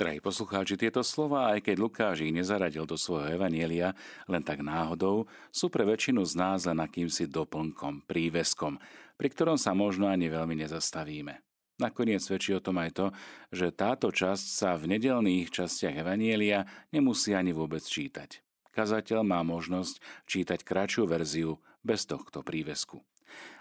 Drahí poslucháči, tieto slová, aj keď Lukáš ich nezaradil do svojho evanjelia len tak náhodou, sú pre väčšinu z nás len akýmsi doplnkom, príveskom, pri ktorom sa možno ani veľmi nezastavíme. Nakoniec svedčí o tom aj to, že táto časť sa v nedeľných častiach evanjelia nemusí ani vôbec čítať. Kazateľ má možnosť čítať kratšiu verziu bez tohto prívesku.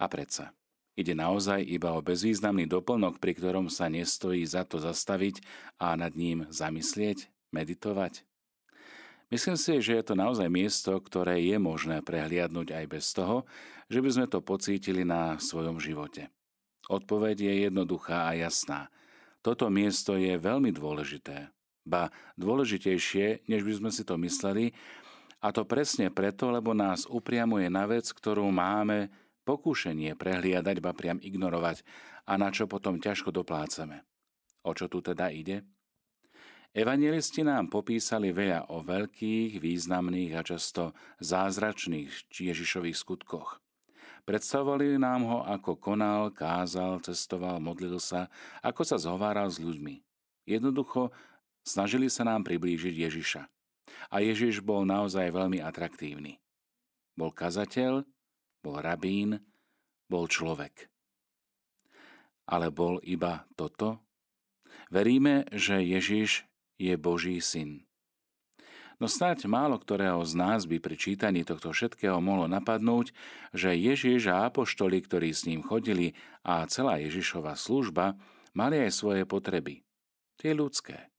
A predsa. Ide naozaj iba o bezvýznamný doplnok, pri ktorom sa nestojí za to zastaviť a nad ním zamyslieť, meditovať. Myslím si, že je to naozaj miesto, ktoré je možné prehliadnúť aj bez toho, že by sme to pocítili na svojom živote. Odpoveď je jednoduchá a jasná. Toto miesto je veľmi dôležité, ba dôležitejšie, než by sme si to mysleli, a to presne preto, lebo nás upriamuje na vec, ktorú máme pokúšenie prehliadať, ba priam ignorovať, a na čo potom ťažko doplácame. O čo tu teda ide? Evanjelisti nám popísali veľa o veľkých, významných a často zázračných Ježišových skutkoch. Predstavovali nám ho, ako konal, kázal, cestoval, modlil sa, ako sa zhováral s ľuďmi. Jednoducho snažili sa nám priblížiť Ježiša. A Ježiš bol naozaj veľmi atraktívny. Bol kazateľ, bol rabín, bol človek. Ale bol iba toto? Veríme, že Ježiš je Boží syn. No snáď málo ktorého z nás by pri čítaní tohto všetkého mohlo napadnúť, že Ježiš a apoštoli, ktorí s ním chodili, a celá Ježišova služba, mali aj svoje potreby. Tie ľudské.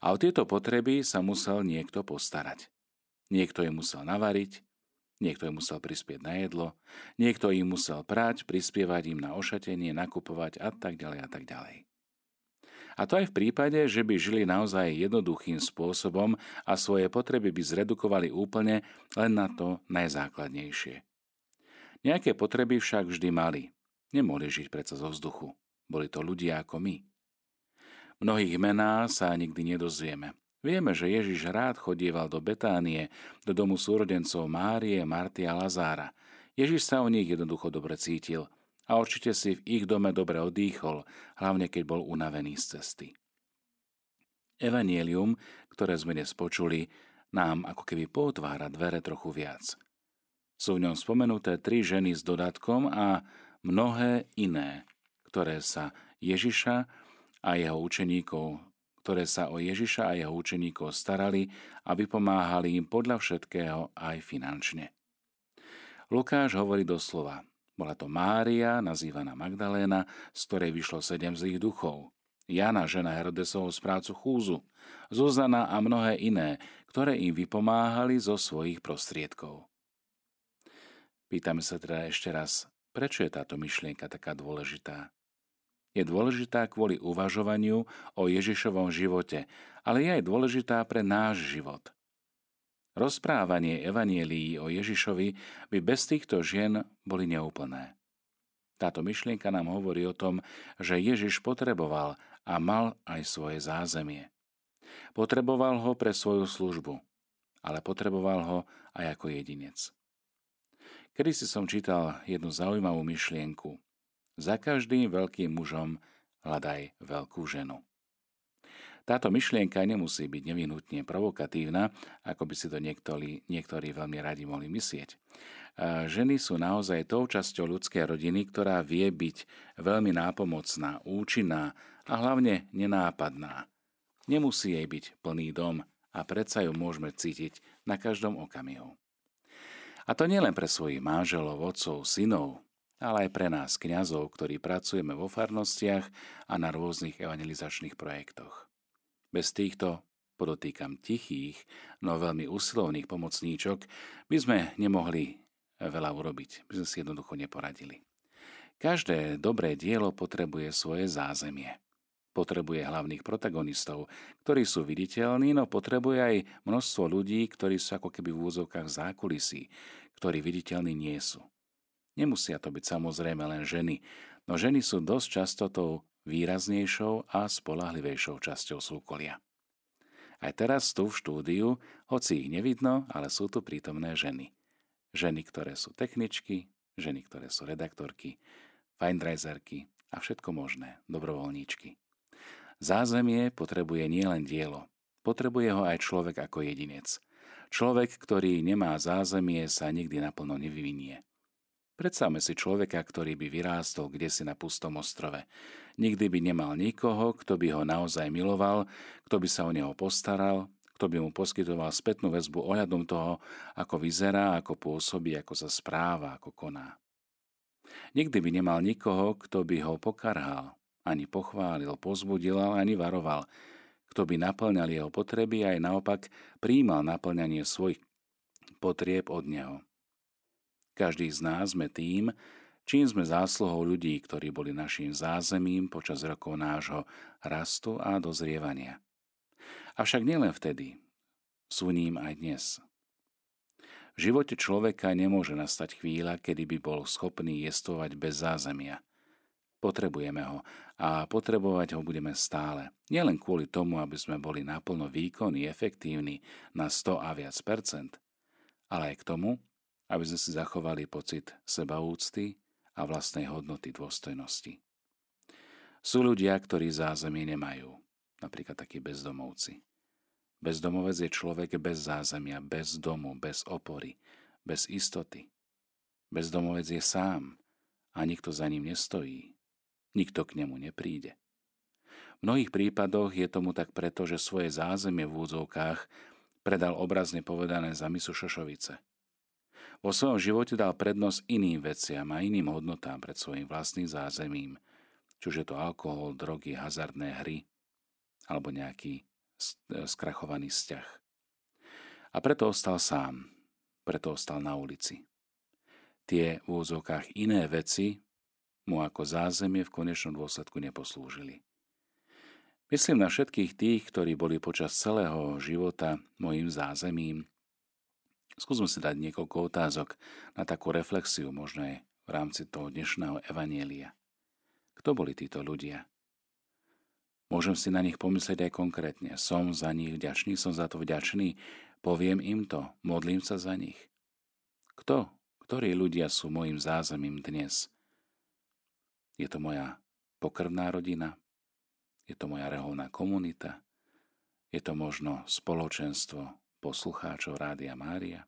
A o tieto potreby sa musel niekto postarať. Niekto im musel navariť, niekto im musel prispieť na jedlo, niekto im musel prať, prispievať im na ošatenie, nakupovať a tak ďalej a tak ďalej. A to aj v prípade, že by žili naozaj jednoduchým spôsobom a svoje potreby by zredukovali úplne len na to najzákladnejšie. Nejaké potreby však vždy mali. Nemohli žiť predsa zo vzduchu. Boli to ľudia ako my. Mnohých mená sa nikdy nedozvieme. Vieme, že Ježiš rád chodieval do Betánie, do domu súrodencov Márie, Marty a Lazára. Ježiš sa o nich jednoducho dobre cítil a určite si v ich dome dobre odýchol, hlavne keď bol unavený z cesty. Evanjelium, ktoré sme dnes počuli, nám ako keby pootvára dvere trochu viac. Sú v ňom spomenuté 3 ženy s dodatkom a mnohé iné, ktoré sa Ježiša a jeho učeníkov ktoré sa o Ježiša a jeho učeníkov starali a vypomáhali im podľa všetkého aj finančne. Lukáš hovorí doslova. Bola to Mária, nazývaná Magdaléna, z ktorej vyšlo 7 zlých duchov. Jana, žena Herodesovho správcu Chúzu. Zuzana a mnohé iné, ktoré im vypomáhali zo svojich prostriedkov. Pýtame sa teda ešte raz, prečo je táto myšlienka taká dôležitá? Je dôležitá kvôli uvažovaniu o Ježišovom živote, ale je aj dôležitá pre náš život. Rozprávanie evanjelií o Ježišovi by bez týchto žien boli neúplné. Táto myšlienka nám hovorí o tom, že Ježiš potreboval a mal aj svoje zázemie. Potreboval ho pre svoju službu, ale potreboval ho aj ako jedinec. Kedysi som čítal jednu zaujímavú myšlienku. Za každým veľkým mužom hľadaj veľkú ženu. Táto myšlienka nemusí byť nevyhnutne provokatívna, ako by si to niektorí veľmi radi mohli myslieť. Ženy sú naozaj tou časťou ľudskej rodiny, ktorá vie byť veľmi nápomocná, účinná a hlavne nenápadná. Nemusí jej byť plný dom a predsa ju môžeme cítiť na každom okamihu. A to nielen pre svojich manželov, otcov, synov, ale aj pre nás, kňazov, ktorí pracujeme vo farnostiach a na rôznych evangelizačných projektoch. Bez týchto, podotýkam tichých, no veľmi usilovných pomocníčok, by sme nemohli veľa urobiť, by sme si jednoducho neporadili. Každé dobré dielo potrebuje svoje zázemie. Potrebuje hlavných protagonistov, ktorí sú viditeľní, no potrebuje aj množstvo ľudí, ktorí sú ako keby v úzovkách zákulisí, ktorí viditeľní nie sú. Nemusia to byť samozrejme len ženy, no ženy sú dosť často tou výraznejšou a spoľahlivejšou časťou súkolia. Aj teraz tu v štúdiu, hoci ich nevidno, ale sú tu prítomné ženy. Ženy, ktoré sú techničky, ženy, ktoré sú redaktorky, findraiserky a všetko možné, dobrovoľníčky. Zázemie potrebuje nielen dielo, potrebuje ho aj človek ako jedinec. Človek, ktorý nemá zázemie, sa nikdy naplno nevyvinie. Predstavme si človeka, ktorý by vyrástol kdesi na pustom ostrove. Nikdy by nemal nikoho, kto by ho naozaj miloval, kto by sa o neho postaral, kto by mu poskytoval spätnú väzbu ohľadom toho, ako vyzerá, ako pôsobí, ako sa správa, ako koná. Nikdy by nemal nikoho, kto by ho pokarhal, ani pochválil, povzbudil, ani varoval, kto by naplňal jeho potreby a aj naopak prijímal naplňanie svojich potrieb od neho. Každý z nás sme tým, čím sme zásluhou ľudí, ktorí boli naším zázemím počas rokov nášho rastu a dozrievania. Avšak nielen vtedy, sú ním aj dnes. V živote človeka nemôže nastať chvíľa, kedy by bol schopný jestvovať bez zázemia. Potrebujeme ho a potrebovať ho budeme stále. Nielen kvôli tomu, aby sme boli naplno výkonní, efektívni na 100 a viac percent, ale aj k tomu, aby sme si zachovali pocit sebaúcty a vlastnej hodnoty dôstojnosti. Sú ľudia, ktorí zázemie nemajú, napríklad takí bezdomovci. Bezdomovec je človek bez zázemia, bez domu, bez opory, bez istoty. Bezdomovec je sám a nikto za ním nestojí. Nikto k nemu nepríde. V mnohých prípadoch je tomu tak preto, že svoje zázemie v údzovkách predal obrazne povedané za misu šošovice. Vo svojom živote dal prednosť iným veciam a iným hodnotám pred svojim vlastným zázemím, či už je to alkohol, drogy, hazardné hry alebo nejaký skrachovaný vzťah. A preto ostal sám, preto ostal na ulici. Tie v údzovkách iné veci mu ako zázemie v konečnom dôsledku neposlúžili. Myslím na všetkých tých, ktorí boli počas celého života mojím zázemím. Skúsme si dať niekoľko otázok na takú reflexiu, možno aj v rámci toho dnešného evanjelia. Kto boli títo ľudia? Môžem si na nich pomyslieť aj konkrétne. Som za nich vďačný, som za to vďačný, poviem im to, modlím sa za nich. Ktorí ľudia sú mojím zázemím dnes? Je to moja pokrvná rodina? Je to moja reholná komunita? Je to možno spoločenstvo poslucháčov Rádia Mária?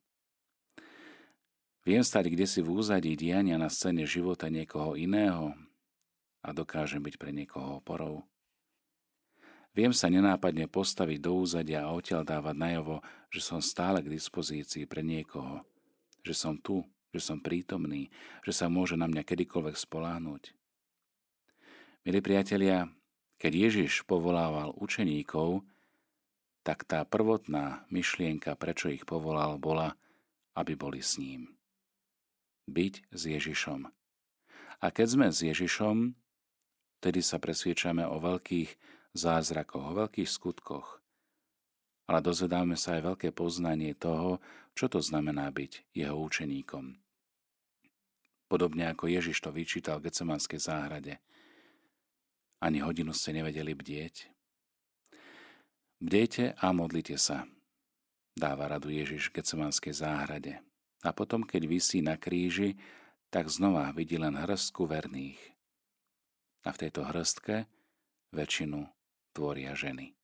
Viem stať kdesi v úzadí diania na scéne života niekoho iného a dokážem byť pre niekoho oporou. Viem sa nenápadne postaviť do úzadia a odtiaľ dávať najavo, že som stále k dispozícii pre niekoho, že som tu, že som prítomný, že sa môže na mňa kedykoľvek spoľahnúť. Milí priatelia, keď Ježiš povolával učeníkov, tak tá prvotná myšlienka, prečo ich povolal, bola, aby boli s ním. Byť s Ježišom. A keď sme s Ježišom, tedy sa presviedčame o veľkých zázrakoch, o veľkých skutkoch. Ale dozvedáme sa aj veľké poznanie toho, čo to znamená byť jeho učeníkom. Podobne ako Ježiš to vyčítal v Getsemanskej záhrade. Ani hodinu ste nevedeli bdieť. Bdejte a modlite sa, dáva radu Ježiš v Getsemanskej záhrade. A potom, keď visí na kríži, tak znova vidí len hrstku verných. A v tejto hrstke väčšinu tvoria ženy.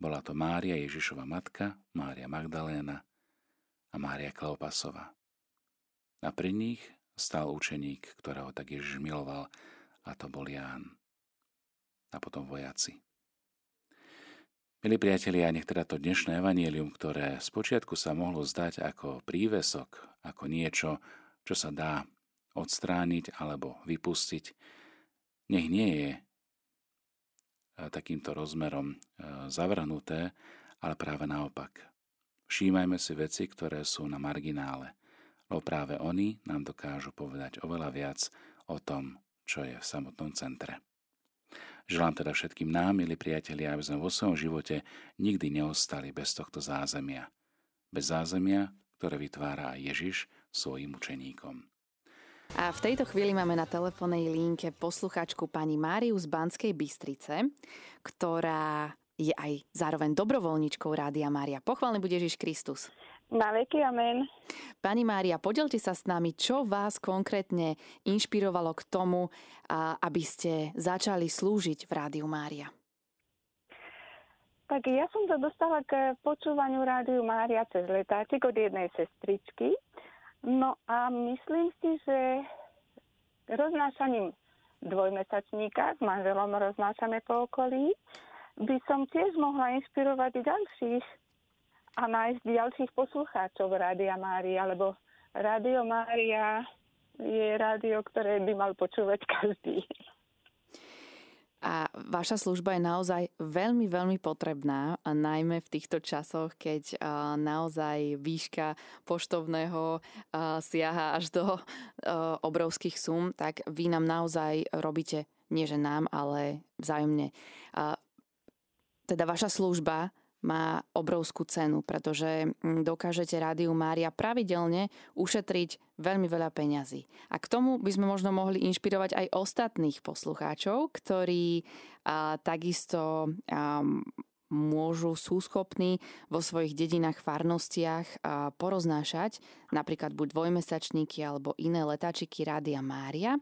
Bola to Mária, Ježišova matka, Mária Magdaléna a Mária Klopasová. A pri nich stál učeník, ktorého tak Ježiš miloval, a to bol Ján. A potom vojaci. Milí priatelia, nech teda to dnešné evanjelium, ktoré spočiatku sa mohlo zdať ako prívesok, ako niečo, čo sa dá odstrániť alebo vypustiť, nech nie je takýmto rozmerom zavrhnuté, ale práve naopak. Všímajme si veci, ktoré sú na marginále, lebo práve oni nám dokážu povedať oveľa viac o tom, čo je v samotnom centre. Želám teda všetkým nám, milí priatelia, aby sme vo svojom živote nikdy neostali bez tohto zázemia. Bez zázemia, ktoré vytvára aj Ježiš svojim učeníkom. A v tejto chvíli máme na telefónnej linke poslucháčku pani Máriu z Banskej Bystrice, ktorá je aj zároveň dobrovoľničkou Rádia Mária. Pochválený bude Ježiš Kristus. Na veky, amen. Pani Mária, podelte sa s nami, čo vás konkrétne inšpirovalo k tomu, aby ste začali slúžiť v Rádiu Mária. Tak ja som to dostala k počúvaniu Rádiu Mária cez letáčik od jednej sestričky. No a myslím si, že roznášaním dvojmesačníka, s manželom roznášame po okolí, by som tiež mohla inšpirovať ďalších a nájsť ďalších poslucháčov Rádia Mária, lebo Rádio Mária je rádio, ktoré by mal počúvať každý. A vaša služba je naozaj veľmi, veľmi potrebná, a najmä v týchto časoch, keď naozaj výška poštovného siaha až do obrovských sum, tak vy nám naozaj robíte, nie že nám, ale vzájomne. Teda vaša služba má obrovskú cenu, pretože dokážete Rádiu Mária pravidelne ušetriť veľmi veľa peňazí. A k tomu by sme možno mohli inšpirovať aj ostatných poslucháčov, ktorí takisto môžu, sú schopní vo svojich dedinách, farnostiach poroznášať napríklad buď dvojmesačníky alebo iné letáčiky Rádia Mária.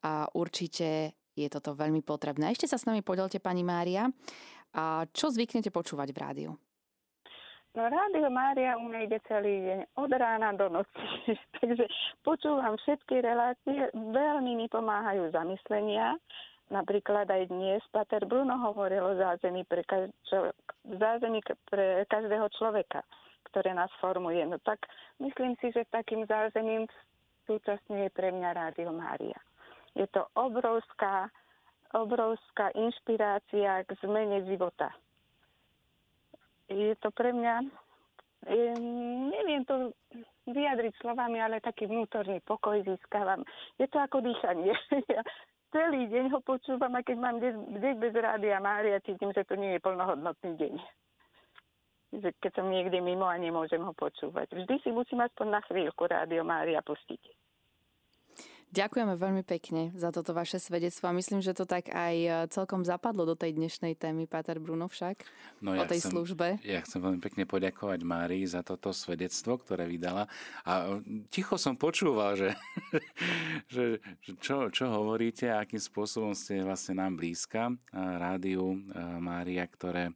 A určite je toto veľmi potrebné. Ešte sa s nami podelte, pani Mária. A čo zvyknete počúvať v rádiu? No, Rádio Mária u mňa ide celý deň, od rána do noci. Takže počúvam všetky relácie, veľmi mi pomáhajú zamyslenia. Napríklad aj dnes Pater Bruno hovoril o zázemí pre každého človeka, ktoré nás formuje. No tak myslím si, že takým zázemím súčasne je pre mňa Rádio Mária. Je to obrovská inšpirácia k zmene života. Je to pre mňa, neviem to vyjadriť slovami, ale taký vnútorný pokoj získavam. Je to ako dýchanie. Ja celý deň ho počúvam, a keď mám deň bez Rádia Mária, cítim, že to nie je plnohodnotný deň. Že keď som niekde mimo a nemôžem ho počúvať. Vždy si musím aspoň na chvíľku Rádio Mária pustiť. Ďakujeme veľmi pekne za toto vaše svedectvo. Myslím, že to tak aj celkom zapadlo do tej dnešnej témy, Páter Bruno, však, no, o tej službe. Ja chcem veľmi pekne poďakovať Márii za toto svedectvo, ktoré vydala. A ticho som počúval, že čo hovoríte a akým spôsobom ste vlastne nám blízka Rádiu Mária, ktoré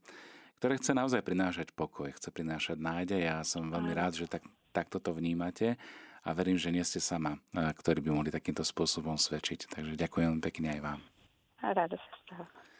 chce naozaj prinášať pokoj, chce prinášať nádej. Ja som veľmi rád, že takto to vnímate. A verím, že nie ste sama, ktorí by mohli takýmto spôsobom svedčiť. Takže ďakujem pekne aj vám. A rado sa stalo.